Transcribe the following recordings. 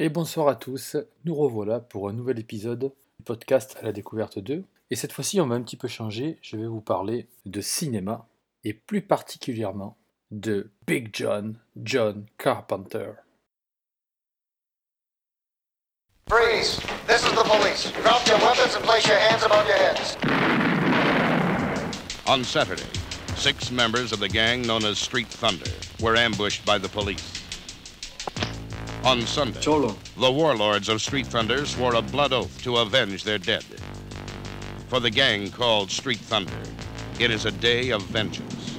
Et bonsoir à tous, nous revoilà pour un nouvel épisode du podcast à la découverte 2. Et cette fois-ci, on va un petit peu changer, je vais vous parler de cinéma, et plus particulièrement de Big John Carpenter. Freeze! This is the police. Drop your weapons and place your hands above your heads. On Saturday, 6 members of the gang known as Street Thunder were ambushed by the police. On Sunday, Cholo. The warlords of Street Thunder swore a blood oath to avenge their dead. For the gang called Street Thunder, it is a day of vengeance.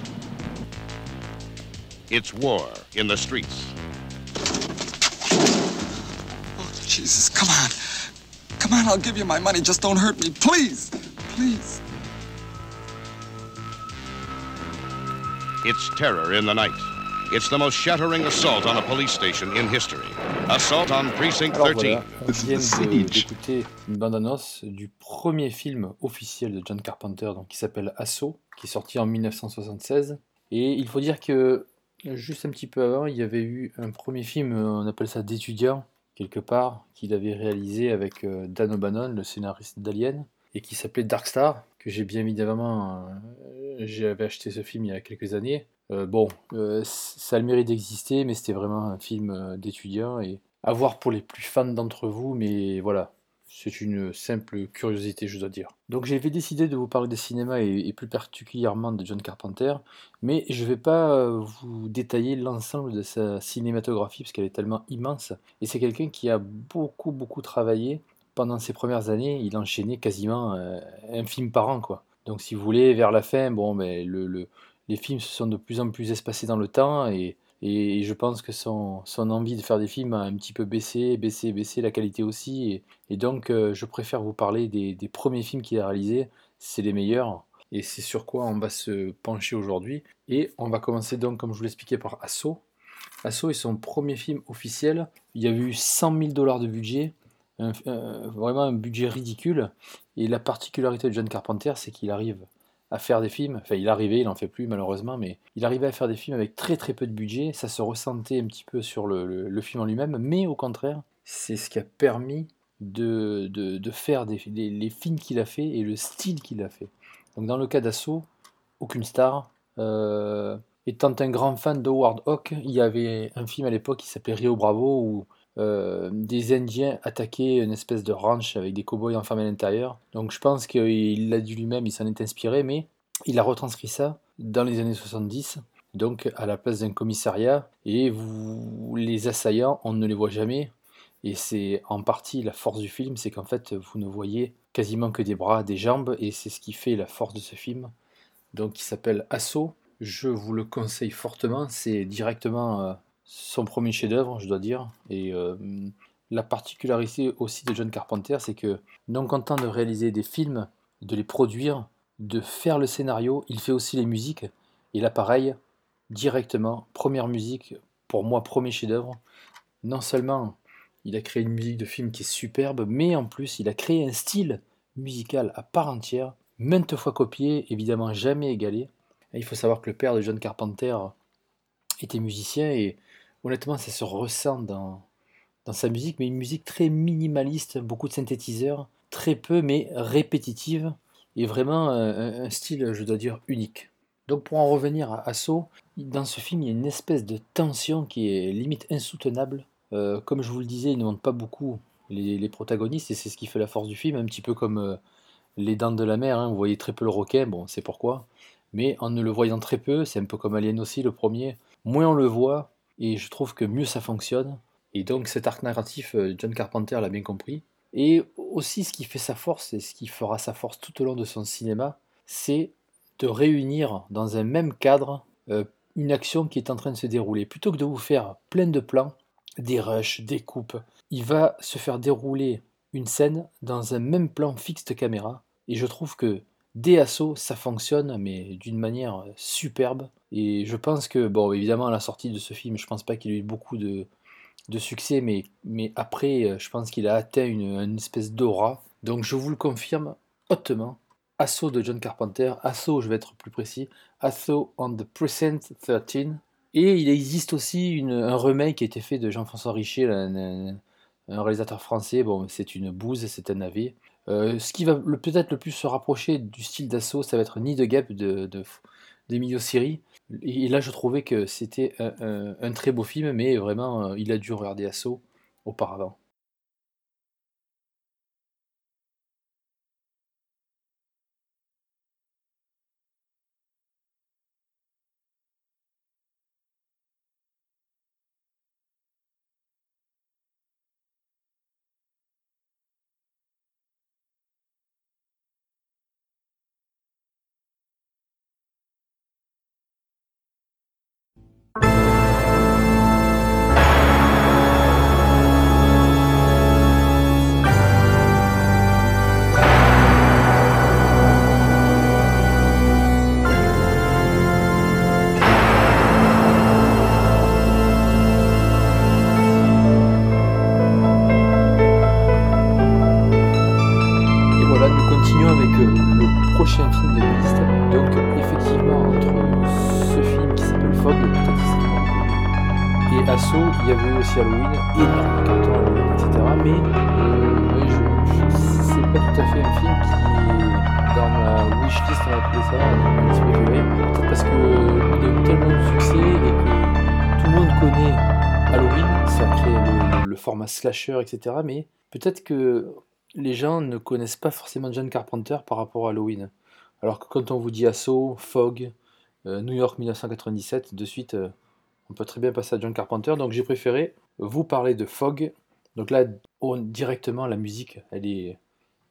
It's war in the streets. Oh, Jesus, come on. Come on, I'll give you my money. Just don't hurt me, please. Please. It's terror in the night. It's the most shattering assault on a police station in history. Assault on Precinct 13. Voilà, on vient d'écouter une bande-annonce du premier film officiel de John Carpenter, donc, qui s'appelle Assaut, qui est sorti en 1976. Et il faut dire que, juste un petit peu avant, il y avait eu un premier film, on appelle ça d'étudiant, quelque part, qu'il avait réalisé avec Dan O'Bannon, le scénariste d'Alien, et qui s'appelait Dark Star, que j'ai bien évidemment... J'avais acheté ce film il y a quelques années. Ça a le mérite d'exister, mais c'était vraiment un film d'étudiant et à voir pour les plus fans d'entre vous, mais voilà, c'est une simple curiosité, je dois dire. Donc j'avais décidé de vous parler de cinéma et plus particulièrement de John Carpenter, mais je ne vais pas vous détailler l'ensemble de sa cinématographie parce qu'elle est tellement immense, et c'est quelqu'un qui a beaucoup travaillé pendant ses premières années. Il enchaînait quasiment un film par an, quoi. Donc si vous voulez, vers la fin, les films se sont de plus en plus espacés dans le temps et je pense que son envie de faire des films a un petit peu baissé, la qualité aussi. Et donc, je préfère vous parler des premiers films qu'il a réalisés, c'est les meilleurs. Et c'est sur quoi on va se pencher aujourd'hui. Et on va commencer donc, comme je vous l'expliquais, par Assaut. Assaut est son premier film officiel. Il y a eu $100,000 de budget, vraiment un budget ridicule. Et la particularité de John Carpenter, c'est qu'il arrive à faire des films, enfin il en fait plus malheureusement, mais il arrivait à faire des films avec très très peu de budget. Ça se ressentait un petit peu sur le film en lui-même, mais au contraire, c'est ce qui a permis de faire les films qu'il a fait et le style qu'il a fait. Donc dans le cas d'Assaut, aucune star. Étant un grand fan d'Howard Hawks, il y avait un film à l'époque qui s'appelait Rio Bravo, où des Indiens attaquaient une espèce de ranch avec des cow-boys enfermés à l'intérieur. Donc je pense qu'il l'a dit lui-même, il s'en est inspiré, mais il a retranscrit ça dans les années 70, donc à la place d'un commissariat. Et les assaillants, on ne les voit jamais. Et c'est en partie la force du film, c'est qu'en fait, vous ne voyez quasiment que des bras, des jambes, et c'est ce qui fait la force de ce film. Donc il s'appelle Assaut. Je vous le conseille fortement, c'est directement... son premier chef-d'œuvre, je dois dire. Et la particularité aussi de John Carpenter, c'est que, non content de réaliser des films, de les produire, de faire le scénario, il fait aussi les musiques. Et là, pareil, directement, première musique, pour moi, premier chef-d'œuvre. Non seulement il a créé une musique de film qui est superbe, mais en plus, il a créé un style musical à part entière, maintes fois copié, évidemment jamais égalé. Et il faut savoir que le père de John Carpenter était musicien et honnêtement, ça se ressent dans sa musique, mais une musique très minimaliste, beaucoup de synthétiseurs, très peu, mais répétitive, et vraiment un style, je dois dire, unique. Donc pour en revenir à Assaut, dans ce film, il y a une espèce de tension qui est limite insoutenable. Comme je vous le disais, il ne montre pas beaucoup les protagonistes, et c'est ce qui fait la force du film, un petit peu comme les Dents de la Mer, hein, vous voyez très peu le requin, bon, c'est pourquoi, mais en ne le voyant très peu, c'est un peu comme Alien aussi, le premier, moins on le voit, et je trouve que mieux ça fonctionne. Et donc cet arc narratif, John Carpenter l'a bien compris. Et aussi ce qui fait sa force, et ce qui fera sa force tout au long de son cinéma, c'est de réunir dans un même cadre une action qui est en train de se dérouler. Plutôt que de vous faire plein de plans, des rushs, des coupes, il va se faire dérouler une scène dans un même plan fixe de caméra. Et je trouve que dès Assaut, ça fonctionne, mais d'une manière superbe. Et je pense que, bon, évidemment, à la sortie de ce film, je pense pas qu'il ait eu beaucoup de succès, mais après, je pense qu'il a atteint une espèce d'aura. Donc, je vous le confirme hautement. Assaut de John Carpenter. Assaut, je vais être plus précis. Assaut on the Precinct 13. Et il existe aussi un remake qui a été fait de Jean-François Richer, un réalisateur français, bon, c'est une bouse, c'est un navet. Ce qui va peut-être le plus se rapprocher du style d'Assaut, ça va être Nid de Guêpe d'Emilio Siri. Et là, je trouvais que c'était un très beau film, mais vraiment, il a dû regarder Assaut auparavant. Slasher, etc. Mais peut-être que les gens ne connaissent pas forcément John Carpenter par rapport à Halloween. Alors que quand on vous dit Assaut, Fog, New York 1997, de suite, on peut très bien passer à John Carpenter. Donc j'ai préféré vous parler de Fog. Donc là, directement, la musique, elle est...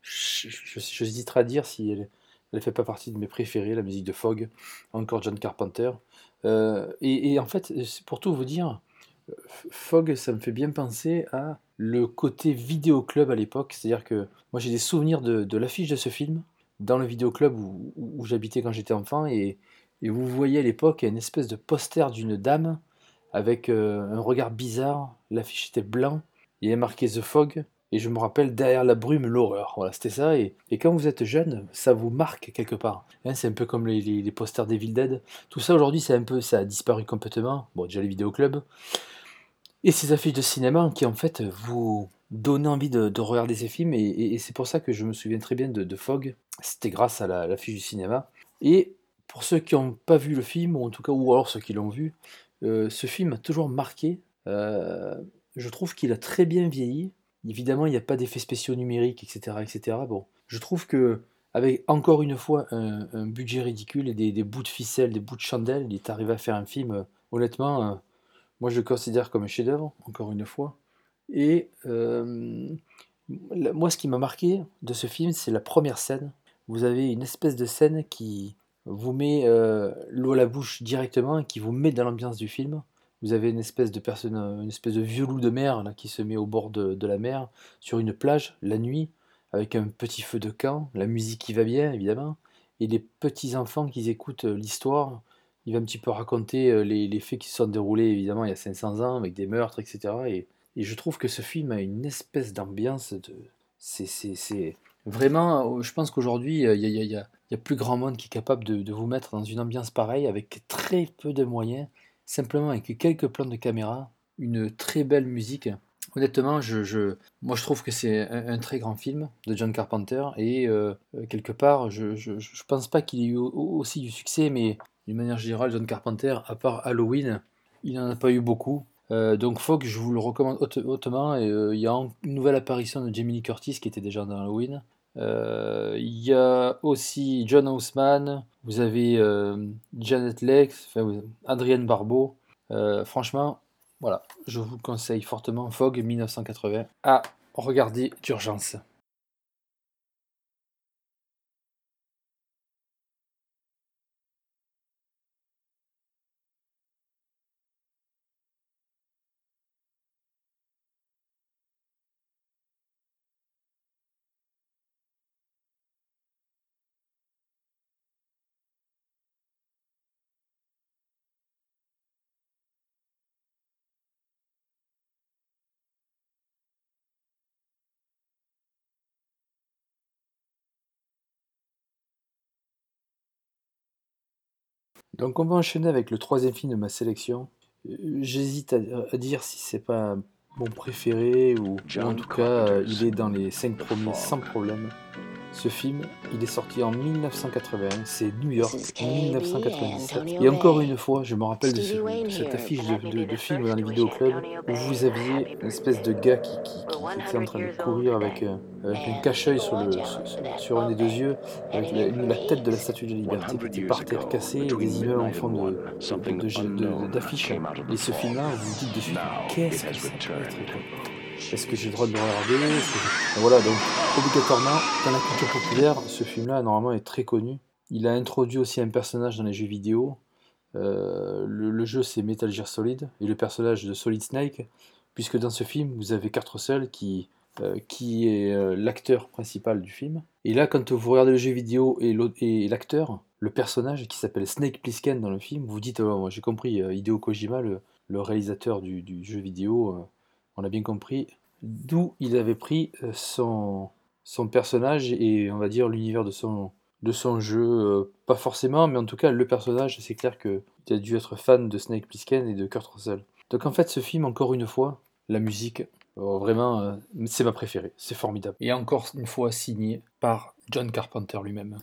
Je hésiterai à dire si elle ne fait pas partie de mes préférés, la musique de Fog, encore John Carpenter. Et en fait, pour tout vous dire... Fog, ça me fait bien penser à le côté vidéoclub à l'époque, c'est-à-dire que moi j'ai des souvenirs de l'affiche de ce film dans le vidéoclub où j'habitais quand j'étais enfant, et vous voyez à l'époque une espèce de poster d'une dame avec un regard bizarre, l'affiche était blanc, il y avait marqué The Fog, et je me rappelle derrière la brume l'horreur, voilà c'était ça, et quand vous êtes jeune, ça vous marque quelque part, hein, c'est un peu comme les posters d'Evil Dead, tout ça aujourd'hui c'est un peu, ça a disparu complètement, bon déjà les vidéoclubs. Et ces affiches de cinéma qui en fait vous donnent envie de regarder ces films, et c'est pour ça que je me souviens très bien de Fog, c'était grâce à l'affiche du cinéma. Et pour ceux qui n'ont pas vu le film, ou en tout cas, ou alors ceux qui l'ont vu, ce film m'a toujours marqué, je trouve qu'il a très bien vieilli, évidemment il n'y a pas d'effets spéciaux numériques, etc. etc. Bon, je trouve que avec encore une fois un budget ridicule et des bouts de ficelle, des bouts de chandelle, il est arrivé à faire un film, honnêtement... moi, je le considère comme un chef-d'œuvre, encore une fois. Et moi, ce qui m'a marqué de ce film, c'est la première scène. Vous avez une espèce de scène qui vous met l'eau à la bouche directement et qui vous met dans l'ambiance du film. Vous avez une espèce de personne, une espèce de vieux loup de mer là, qui se met au bord de la mer, sur une plage, la nuit, avec un petit feu de camp, la musique qui va bien, évidemment, et les petits-enfants qui écoutent l'histoire. Il va un petit peu raconter les faits qui se sont déroulés, évidemment, il y a 500 ans, avec des meurtres, etc. Et je trouve que ce film a une espèce d'ambiance de... C'est... Vraiment, je pense qu'aujourd'hui, il y a plus grand monde qui est capable de vous mettre dans une ambiance pareille, avec très peu de moyens, simplement avec quelques plans de caméra, une très belle musique. Honnêtement, moi je trouve que c'est un très grand film de John Carpenter, et quelque part, je pense pas qu'il ait eu aussi du succès, mais... D'une manière générale, John Carpenter, à part Halloween, il n'en a pas eu beaucoup. Donc Fog, je vous le recommande hautement. Et, il y a une nouvelle apparition de Jamie Lee Curtis qui était déjà dans Halloween. Il y a aussi John Houseman, vous avez Janet Leigh, Adrienne Barbeau. Franchement, voilà, je vous conseille fortement Fog 1980 à regarder d'urgence. Donc on va enchaîner avec le troisième film de ma sélection. J'hésite à dire si c'est pas mon préféré, ou en tout cas, il est dans les 5 premiers sans problème. Ce film, il est sorti en 1981, c'est New York 1997. Et encore une fois, je me rappelle de cette affiche de film dans les vidéoclubs où vous aviez une espèce de gars qui était en train de courir avec un cache-œil sur un des deux yeux, avec la tête de la Statue de la Liberté qui était par terre cassée et des immeubles en fond d'affiche. Et ce film-là, vous vous dites de suite, qu'est-ce que ça peut être ? Est-ce que j'ai le droit de le regarder? Voilà, donc obligatoirement, dans la culture populaire, ce film-là, normalement, est très connu. Il a introduit aussi un personnage dans les jeux vidéo. Le jeu, c'est Metal Gear Solid, et le personnage de Solid Snake, puisque dans ce film, vous avez Kurt Russell qui est l'acteur principal du film. Et là, quand vous regardez le jeu vidéo et l'acteur, le personnage qui s'appelle Snake Plissken dans le film, vous dites, oh, moi, j'ai compris, Hideo Kojima, le réalisateur du jeu vidéo... on a bien compris d'où il avait pris son personnage et, on va dire, l'univers de son jeu. Pas forcément, mais en tout cas, le personnage, c'est clair qu'il a dû être fan de Snake Plissken et de Kurt Russell. Donc, en fait, ce film, encore une fois, la musique, vraiment, c'est ma préférée. C'est formidable. Et encore une fois, signé par John Carpenter lui-même.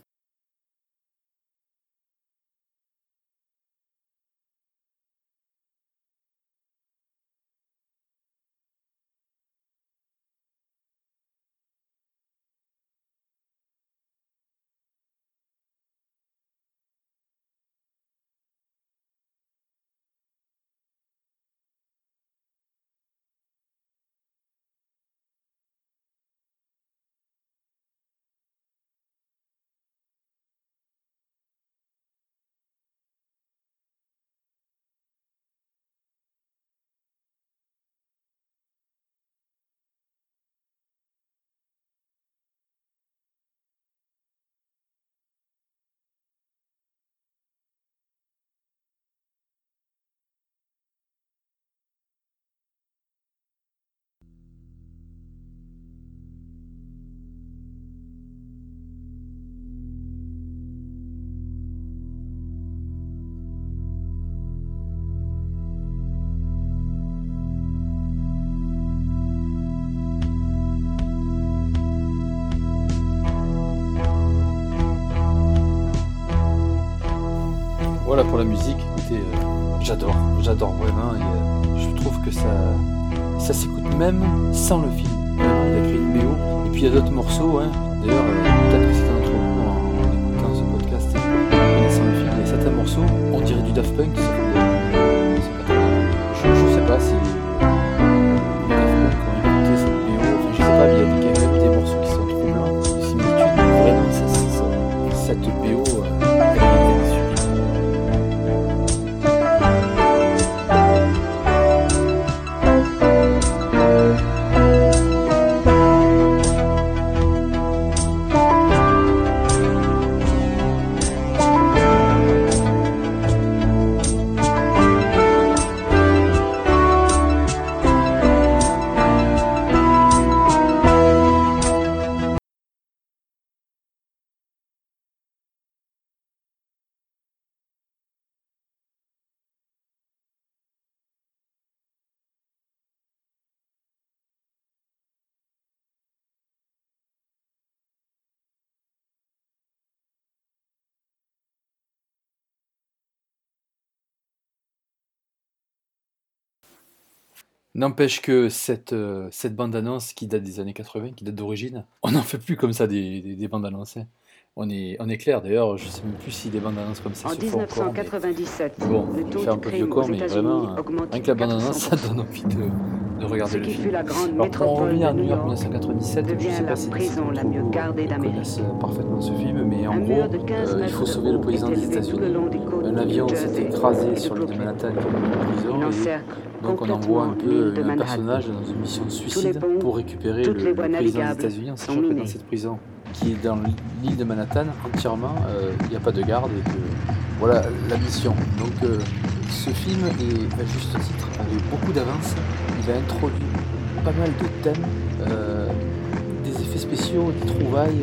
Voilà pour la musique, écoutez, j'adore vraiment, et je trouve que ça s'écoute même sans le film. Il a créé une BO, et puis il y a d'autres morceaux, hein. D'ailleurs, peut-être que c'est un truc en écoutant ce podcast et sans le film. Il y a certains morceaux, on dirait du Daft Punk, je sais pas si Daft Punk ont écouté cette BO, enfin je sais pas, mais il y a des morceaux qui sont troublants, des similitudes, mais vraiment cette BO... N'empêche que cette bande-annonce qui date des années 80, qui date d'origine, on n'en fait plus comme ça des bandes-annonces. Hein. On est clair, d'ailleurs, je ne sais même plus si des bandes-annonces comme ça se font encore. En 1997, le taux de crime aux États-Unis augmente de 400%. Rien que la bande-annonce, ça donne envie de regarder le film. Alors, quand on revient à New York 1997, je ne sais pas si vous connaissez parfaitement ce film, mais en gros, il faut sauver le président des États-Unis. Un avion s'est écrasé sur l'île de Manhattan comme une prison, donc on envoie un peu un personnage dans une mission de suicide pour récupérer le président des États-Unis, en sachant que dans cette prison, qui est dans l'île de Manhattan entièrement, il n'y a pas de garde, et que voilà la mission. Donc ce film est, à juste titre, avec beaucoup d'avance. Il a introduit pas mal de thèmes, des effets spéciaux, des trouvailles,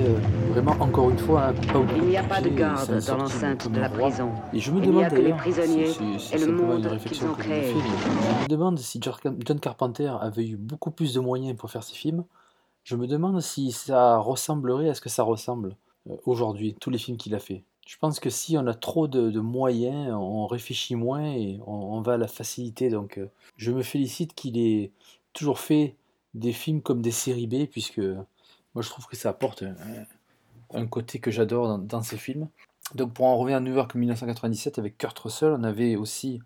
vraiment encore une fois un pas oublié. Il n'y a pas de garde dans l'enceinte de la prison. Et je me demande d'ailleurs si ça peut avoir une réflexion comme le film. Je me demande si John Carpenter avait eu beaucoup plus de moyens pour faire ses films. Je me demande si ça ressemblerait à ce que ça ressemble aujourd'hui, tous les films qu'il a fait. Je pense que si on a trop de moyens, on réfléchit moins et on va à la facilité. Donc je me félicite qu'il ait toujours fait des films comme des séries B, puisque moi je trouve que ça apporte un côté que j'adore dans ces films. Donc pour en revenir à New York 1997 avec Kurt Russell, on avait aussi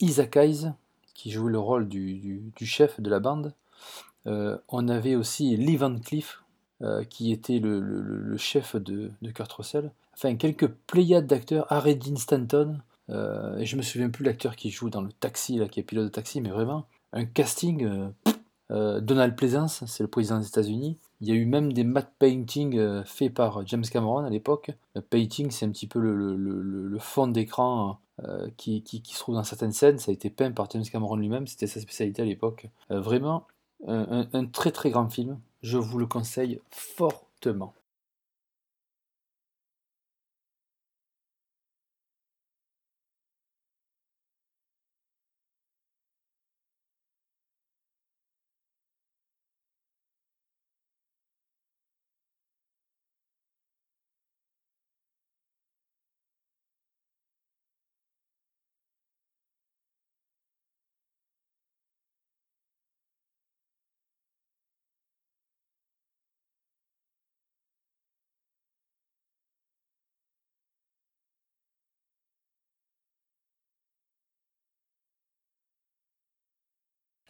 Isaac Hayes qui jouait le rôle du chef de la bande. On avait aussi Lee Van Cleef qui était le chef de Kurt Russell. Enfin, quelques pléiades d'acteurs, Adrienne Stanton, et je me souviens plus l'acteur qui joue dans le taxi, là, qui est pilote de taxi, mais vraiment, un casting, Donald Pleasance, c'est le président des États-Unis. Il y a eu même des matte paintings faits par James Cameron à l'époque. Le painting, c'est un petit peu le fond d'écran qui se trouve dans certaines scènes. Ça a été peint par James Cameron lui-même, c'était sa spécialité à l'époque. Vraiment, un très très grand film, je vous le conseille fortement.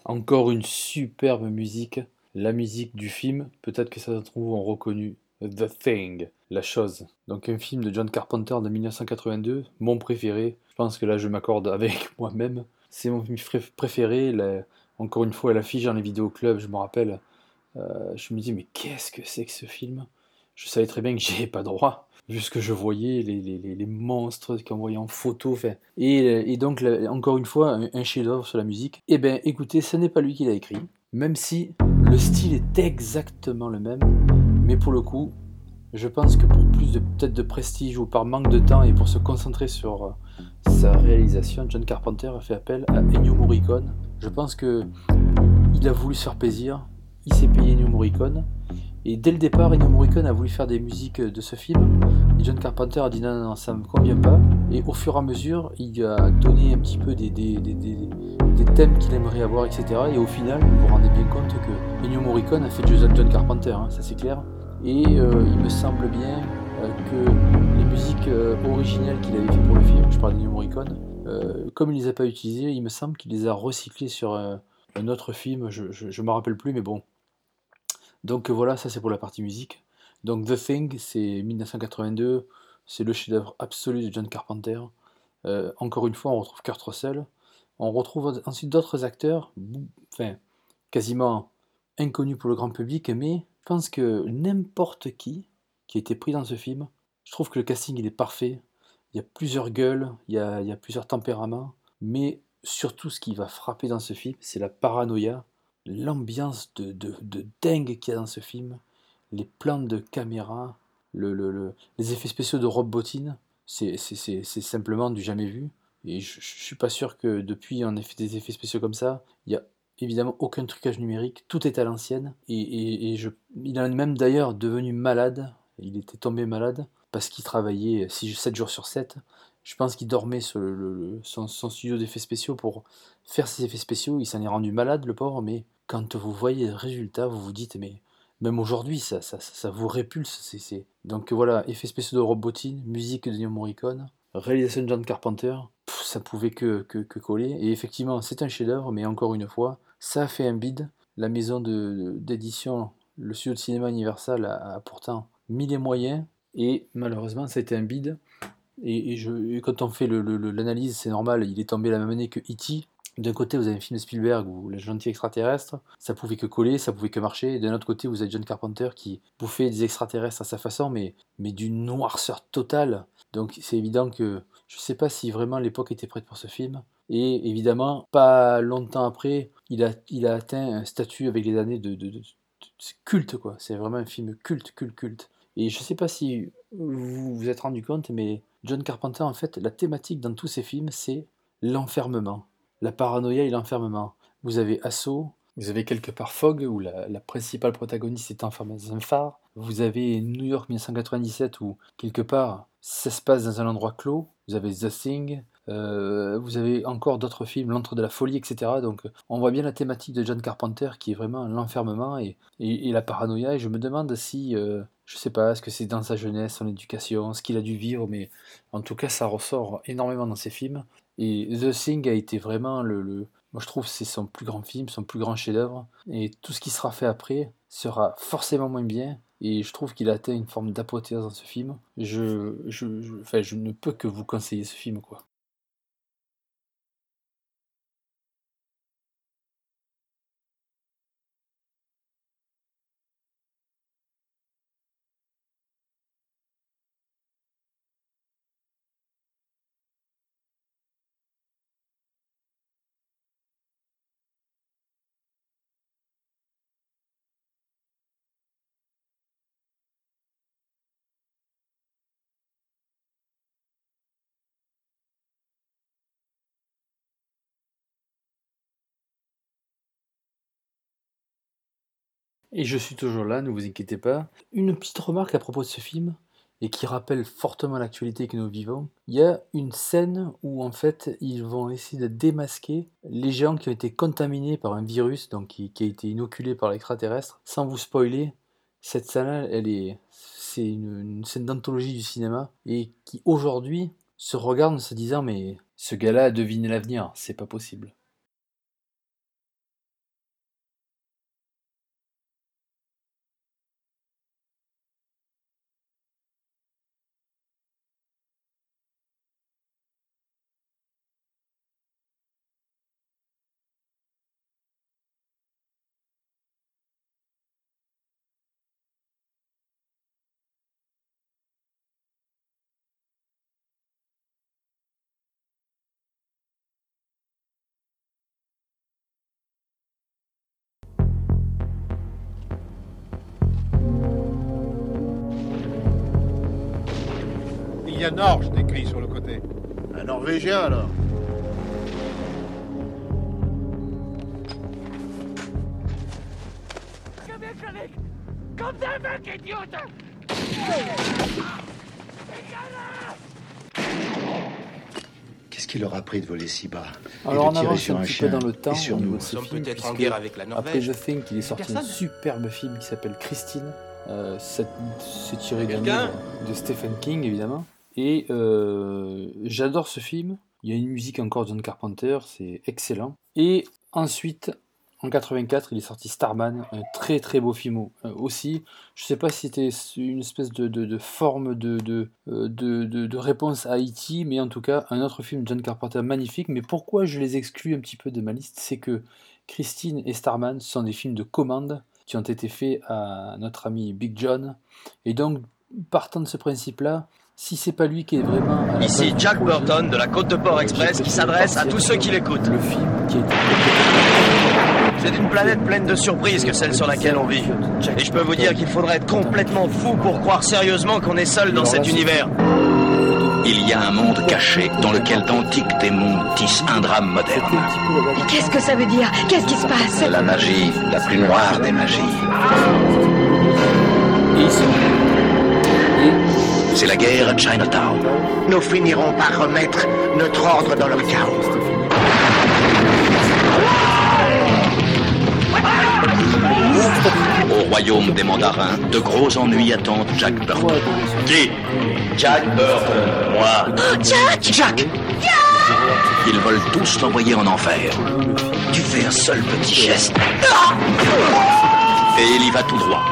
Encore une superbe musique, la musique du film, peut-être que certains ont reconnu The Thing, la chose. Donc un film de John Carpenter de 1982, mon préféré, je pense que là je m'accorde avec moi-même. C'est mon film préféré, encore une fois à l'affiche dans les vidéoclubs, je me rappelle, je me dis mais qu'est-ce que c'est que ce film ? Je savais très bien que j'y avais pas droit, vu ce que je voyais, les monstres qu'on voyait en photo. Et donc, encore une fois, un chef-d'œuvre sur la musique. Eh bien, écoutez, ce n'est pas lui qui l'a écrit, même si le style est exactement le même. Mais pour le coup, je pense que pour plus de, peut-être de prestige ou par manque de temps et pour se concentrer sur sa réalisation, John Carpenter a fait appel à Ennio Morricone. Je pense qu'il a voulu se faire plaisir, il s'est payé Ennio Morricone. Et dès le départ, Ennio Morricone a voulu faire des musiques de ce film. Et John Carpenter a dit non, ça ne me convient pas. Et au fur et à mesure, il a donné un petit peu des thèmes qu'il aimerait avoir, etc. Et au final, vous vous rendez bien compte que Ennio Morricone a fait John Carpenter, hein, ça c'est clair. Et il me semble bien que les musiques originales qu'il avait fait pour le film, je parle d'Ennio Morricone, comme il ne les a pas utilisées, il me semble qu'il les a recyclées sur un autre film, je ne m'en rappelle plus, mais bon. Donc voilà, ça c'est pour la partie musique. Donc The Thing, c'est 1982, c'est le chef-d'œuvre absolu de John Carpenter. Encore une fois, on retrouve Kurt Russell. On retrouve ensuite d'autres acteurs, quasiment inconnus pour le grand public, mais je pense que n'importe qui a été pris dans ce film, je trouve que le casting il est parfait. Il y a plusieurs gueules, il y a plusieurs tempéraments, mais surtout ce qui va frapper dans ce film, c'est la paranoïa. L'ambiance de dingue qu'il y a dans ce film, les plans de caméra, les effets spéciaux de Rob Bottin, c'est simplement du jamais vu. Et je suis pas sûr que depuis on ait fait des effets spéciaux comme ça. Il n'y a évidemment aucun trucage numérique, tout est à l'ancienne. Et il est même d'ailleurs devenu malade, il était tombé malade, parce qu'il travaillait 7 jours sur 7. Je pense qu'il dormait sur son studio d'effets spéciaux pour faire ses effets spéciaux. Il s'en est rendu malade, le pauvre, mais quand vous voyez le résultat, vous vous dites, mais même aujourd'hui, ça vous répulse. Donc voilà, effets spéciaux de Rob Bottin, musique de Ennio Morricone, réalisation de John Carpenter, ça pouvait que coller. Et effectivement, c'est un chef-d'œuvre, mais encore une fois, ça a fait un bide. La maison d'édition, le studio de cinéma Universal a pourtant mis les moyens, et malheureusement, ça a été un bide. Et quand on fait l'analyse, c'est normal, il est tombé la même année que E.T. D'un côté, vous avez un film de Spielberg où le gentil extraterrestre, ça pouvait que coller, ça pouvait que marcher. Et d'un autre côté, vous avez John Carpenter qui bouffait des extraterrestres à sa façon, mais d'une noirceur totale. Donc c'est évident que je ne sais pas si vraiment l'époque était prête pour ce film. Et évidemment, pas longtemps après, il a atteint un statut avec les années de culte, quoi. C'est vraiment un film culte. Et je ne sais pas si vous vous êtes rendu compte, mais John Carpenter, en fait, la thématique dans tous ses films, c'est l'enfermement, la paranoïa et l'enfermement. Vous avez Assaut, vous avez quelque part Fog, où la principale protagoniste est enfermée dans un phare. Vous avez New York 1997, où quelque part, ça se passe dans un endroit clos. Vous avez The Thing, vous avez encore d'autres films, L'Antre de la Folie, etc. Donc on voit bien la thématique de John Carpenter, qui est vraiment l'enfermement et la paranoïa. Et je me demande si... je sais pas, est-ce que c'est dans sa jeunesse, son éducation, ce qu'il a dû vivre, mais en tout cas, ça ressort énormément dans ses films. Et The Thing a été vraiment moi, je trouve que c'est son plus grand film, son plus grand chef-d'œuvre. Et tout ce qui sera fait après sera forcément moins bien. Et je trouve qu'il a atteint une forme d'apothéose dans ce film. Je ne peux que vous conseiller ce film, quoi. Et je suis toujours là, ne vous inquiétez pas. Une petite remarque à propos de ce film, et qui rappelle fortement l'actualité que nous vivons. Il y a une scène où, en fait, ils vont essayer de démasquer les gens qui ont été contaminés par un virus, donc qui a été inoculé par l'extraterrestre. Sans vous spoiler, cette scène-là, c'est une scène d'anthologie du cinéma, et qui, aujourd'hui, se regarde en se disant « Mais ce gars-là a deviné l'avenir, c'est pas possible ». Il y a Norge décrit sur le côté. Un Norvégien alors. Qu'est-ce qui leur a pris de voler si bas? Alors on avance un petit peu dans le temps sur nous. Nous sommes peut-être en guerre avec la Norvège. Après The Thing, il est sorti un superbe film qui s'appelle Christine. C'est tiré d'un livre de Stephen King évidemment. Et j'adore ce film. Il y a une musique encore de John Carpenter, c'est excellent. Et ensuite, en 1984, il est sorti Starman, un très très beau film aussi. Je ne sais pas si c'était une espèce de forme de réponse à E.T., mais en tout cas, un autre film de John Carpenter magnifique. Mais pourquoi je les exclus un petit peu de ma liste, c'est que Christine et Starman sont des films de commande qui ont été faits à notre ami Big John. Et donc, partant de ce principe-là, si c'est pas lui qui est vraiment... Ici Jack Burton de la Côte-de-Port Express qui s'adresse à tous ceux qui l'écoutent. Le film qui est... C'est une planète pleine de surprises que celle sur laquelle on vit. Et je peux vous dire qu'il faudrait être complètement fou pour croire sérieusement qu'on est seul dans cet univers. Il y a un monde caché dans lequel d'antiques démons tissent un drame moderne. Qu'est-ce que ça veut dire? Qu'est-ce qui se passe? La magie, la plus noire des magies. C'est la guerre à Chinatown. Nous finirons par remettre notre ordre dans leur chaos. Au royaume des mandarins, de gros ennuis attendent Jack Burton. Qui? Jack Burton. Moi. Oh, Jack! Ils veulent tous l'envoyer en enfer. Tu fais un seul petit geste. Et il y va tout droit.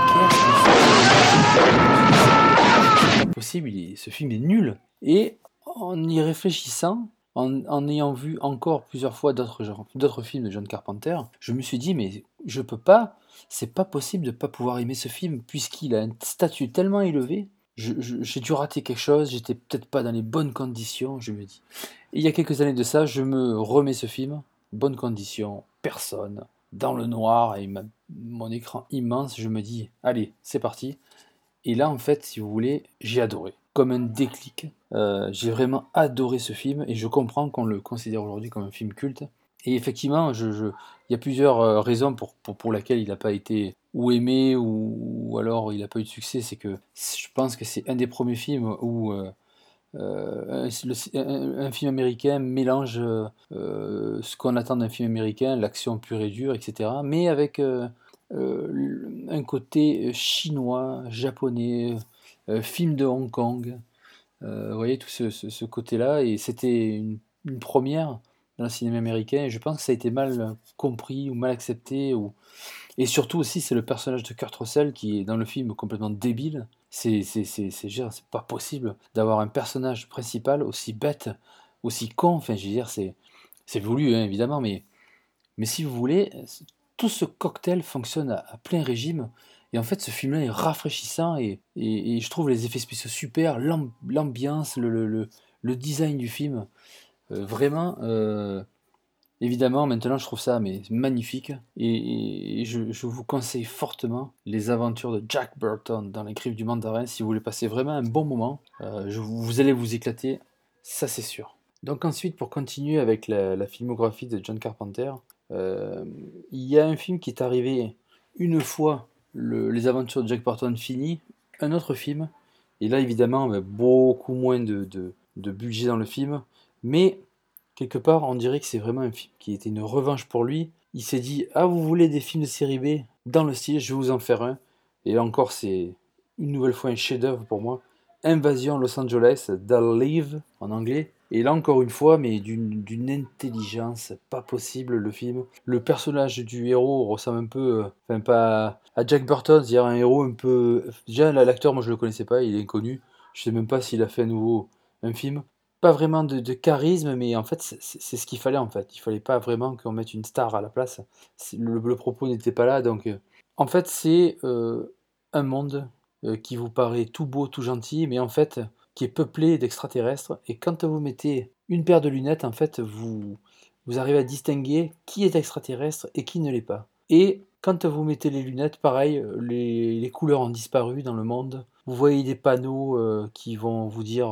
Ce film est nul. Et en y réfléchissant, en ayant vu encore plusieurs fois d'autres films de John Carpenter, je me suis dit, mais je peux pas, c'est pas possible de pas pouvoir aimer ce film, puisqu'il a un statut tellement élevé. J'ai dû rater quelque chose, j'étais peut-être pas dans les bonnes conditions, je me dis. Et il y a quelques années de ça, je me remets ce film, bonnes conditions, personne, dans le noir, et mon écran immense, je me dis, allez, c'est parti. Et là, en fait, si vous voulez, j'ai adoré. Comme un déclic. J'ai vraiment adoré ce film et je comprends qu'on le considère aujourd'hui comme un film culte. Et effectivement, il y a plusieurs raisons pour laquelle il n'a pas été ou aimé ou alors il n'a pas eu de succès. C'est que je pense que c'est un des premiers films où un film américain mélange ce qu'on attend d'un film américain, l'action pure et dure, etc. Mais avec un côté chinois, japonais, film de Hong Kong. Vous voyez, tout ce côté-là. Et c'était une première dans le cinéma américain, et je pense que ça a été mal compris ou mal accepté. Et surtout aussi, c'est le personnage de Kurt Russell qui est dans le film complètement débile. C'est pas possible d'avoir un personnage principal aussi bête, aussi con. Enfin, je veux dire, c'est voulu, hein, évidemment, mais si vous voulez, tout ce cocktail fonctionne à plein régime. Et en fait, ce film-là est rafraîchissant et je trouve les effets spéciaux super, l'ambiance, le design du film. Vraiment, évidemment, maintenant je trouve ça magnifique et je vous conseille fortement les aventures de Jack Burton dans les griffes du mandarin. Si vous voulez passer vraiment un bon moment, vous allez vous éclater, ça c'est sûr. Donc ensuite, pour continuer avec la filmographie de John Carpenter, il y a un film qui est arrivé une fois les aventures de Jack Burton finies, un autre film, et là évidemment beaucoup moins de budget dans le film. Mais, quelque part, on dirait que c'est vraiment un film qui était une revanche pour lui. Il s'est dit, ah, vous voulez des films de série B dans le style, je vais vous en faire un. Et là encore, c'est une nouvelle fois un chef-d'œuvre pour moi. Invasion Los Angeles, The Leave en anglais. Et là encore une fois, mais d'une intelligence pas possible, le film. Le personnage du héros ressemble un peu, enfin pas à Jack Burton, c'est-à-dire un héros un peu... Déjà, l'acteur, moi je le connaissais pas, il est inconnu. Je sais même pas s'il a fait à nouveau un film. Pas vraiment de charisme, mais en fait c'est ce qu'il fallait en fait. Il fallait pas vraiment qu'on mette une star à la place. Le propos n'était pas là, donc en fait c'est un monde qui vous paraît tout beau, tout gentil, mais en fait qui est peuplé d'extraterrestres. Et quand vous mettez une paire de lunettes, en fait vous arrivez à distinguer qui est extraterrestre et qui ne l'est pas. Et quand vous mettez les lunettes, pareil, les couleurs ont disparu dans le monde. Vous voyez des panneaux qui vont vous dire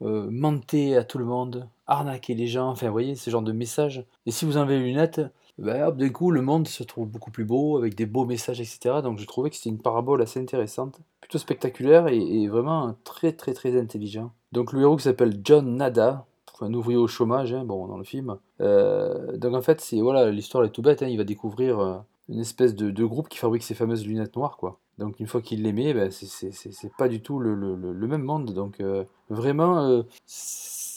mentez à tout le monde, arnaquez les gens, enfin vous voyez ce genre de messages. Et si vous enlevez les lunettes, hop, d'un coup le monde se trouve beaucoup plus beau, avec des beaux messages, etc. Donc je trouvais que c'était une parabole assez intéressante, plutôt spectaculaire et vraiment très très très intelligent. Donc le héros qui s'appelle John Nada, un ouvrier au chômage, hein, bon dans le film. Donc en fait c'est voilà, l'histoire est tout bête, hein, il va découvrir une espèce de groupe qui fabrique ces fameuses lunettes noires quoi. Donc une fois qu'il l'aimait, c'est pas du tout le même monde. Donc vraiment,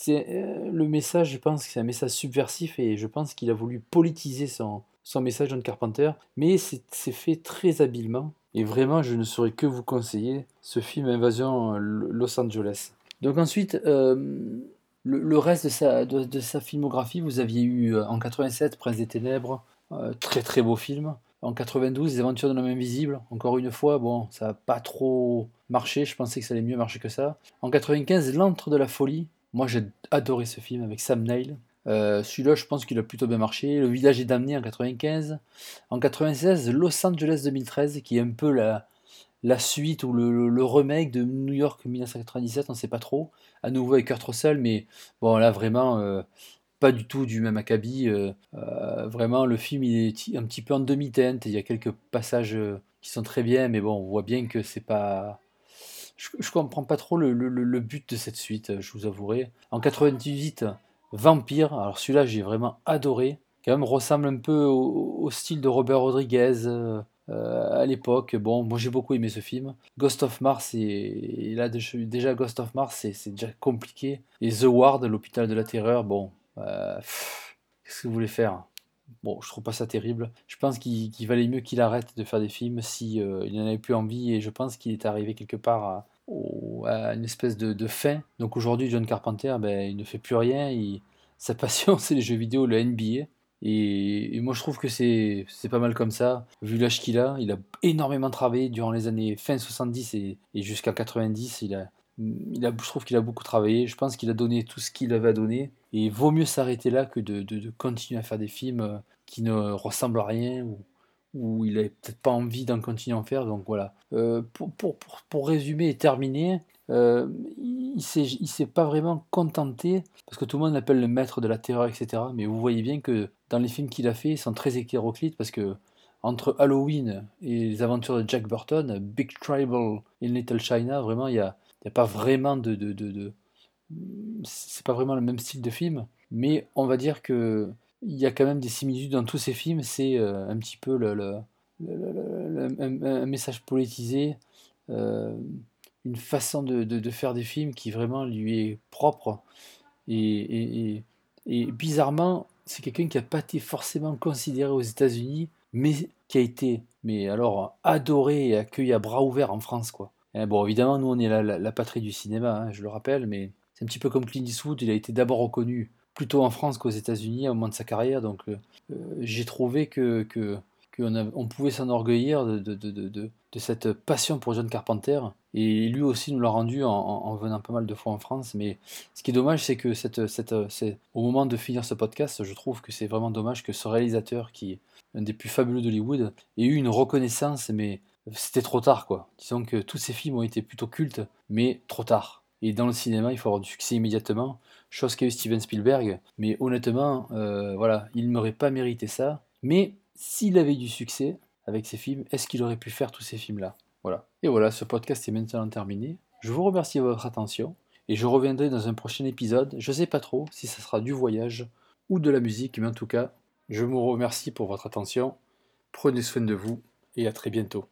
le message, je pense que c'est un message subversif et je pense qu'il a voulu politiser son message John Carpenter. Mais c'est fait très habilement et vraiment, je ne saurais que vous conseiller ce film Invasion Los Angeles. Donc ensuite, le reste de sa filmographie, vous aviez eu en 87 Prince des Ténèbres, très très beau film. En 92, Les Aventures de l'Homme Invisible, encore une fois, bon, ça n'a pas trop marché, je pensais que ça allait mieux marcher que ça. En 95, L'Antre de la Folie, moi j'ai adoré ce film avec Sam Neill. Celui-là, je pense qu'il a plutôt bien marché. Le Village est damné en 95. En 96, Los Angeles 2013, qui est un peu la suite ou le remake de New York 1997, on ne sait pas trop. À nouveau avec Kurt Russell, mais bon, là vraiment... pas du tout du même acabit, vraiment le film il est un petit peu en demi-teinte, il y a quelques passages qui sont très bien, mais bon on voit bien que c'est pas... Je comprends pas trop le but de cette suite, je vous avouerai. En 98, Vampire, alors celui-là j'ai vraiment adoré, quand même ressemble un peu au style de Robert Rodriguez à l'époque, bon moi j'ai beaucoup aimé ce film. Ghost of Mars, et là déjà Ghost of Mars c'est déjà compliqué, et The Ward, l'hôpital de la terreur, bon... qu'est-ce que vous voulez faire? Bon, je trouve pas ça terrible. Je pense qu'il valait mieux qu'il arrête de faire des films si il n'en avait plus envie, et je pense qu'il est arrivé quelque part à une espèce de fin. Donc aujourd'hui, John Carpenter, il ne fait plus rien. Sa passion, c'est les jeux vidéo, le NBA. Et moi, je trouve que c'est pas mal comme ça. Vu l'âge qu'il a, il a énormément travaillé durant les années fin 70 et jusqu'à 90. Je trouve qu'il a beaucoup travaillé. Je pense qu'il a donné tout ce qu'il avait à donner. Et vaut mieux s'arrêter là que de continuer à faire des films qui ne ressemblent à rien ou, où il n'avait peut-être pas envie d'en continuer à en faire. Donc voilà. Pour résumer et terminer, il s'est pas vraiment contenté, parce que tout le monde l'appelle le maître de la terreur, etc. Mais vous voyez bien que dans les films qu'il a fait, ils sont très hétéroclites, parce que entre Halloween et les aventures de Jack Burton, Big Trouble in Little China, vraiment, il y a pas vraiment de c'est pas vraiment le même style de film, mais on va dire que il y a quand même des similitudes dans tous ces films. C'est un petit peu un message politisé, une façon de faire des films qui vraiment lui est propre, et bizarrement c'est quelqu'un qui n'a pas été forcément considéré aux États-Unis, mais qui a été adoré et accueilli à bras ouverts en France, quoi. Et bon, évidemment, nous on est la patrie du cinéma, hein, je le rappelle, mais c'est un petit peu comme Clint Eastwood, il a été d'abord reconnu plutôt en France qu'aux États-Unis au moment de sa carrière, donc j'ai trouvé qu'on pouvait s'enorgueillir de cette passion pour John Carpenter, et lui aussi nous l'a rendu en venant pas mal de fois en France. Mais ce qui est dommage, c'est que au moment de finir ce podcast, je trouve que c'est vraiment dommage que ce réalisateur, qui est un des plus fabuleux d'Hollywood, ait eu une reconnaissance, mais c'était trop tard, quoi. Disons que tous ces films ont été plutôt cultes, mais trop tard. Et dans le cinéma, il faut avoir du succès immédiatement, chose qu'a eu Steven Spielberg, mais honnêtement, il n'aurait pas mérité ça. Mais s'il avait eu du succès avec ses films, est-ce qu'il aurait pu faire tous ces films-là ? Voilà. Et voilà, ce podcast est maintenant terminé. Je vous remercie de votre attention, et je reviendrai dans un prochain épisode. Je ne sais pas trop si ça sera du voyage ou de la musique, mais en tout cas, je vous remercie pour votre attention. Prenez soin de vous, et à très bientôt.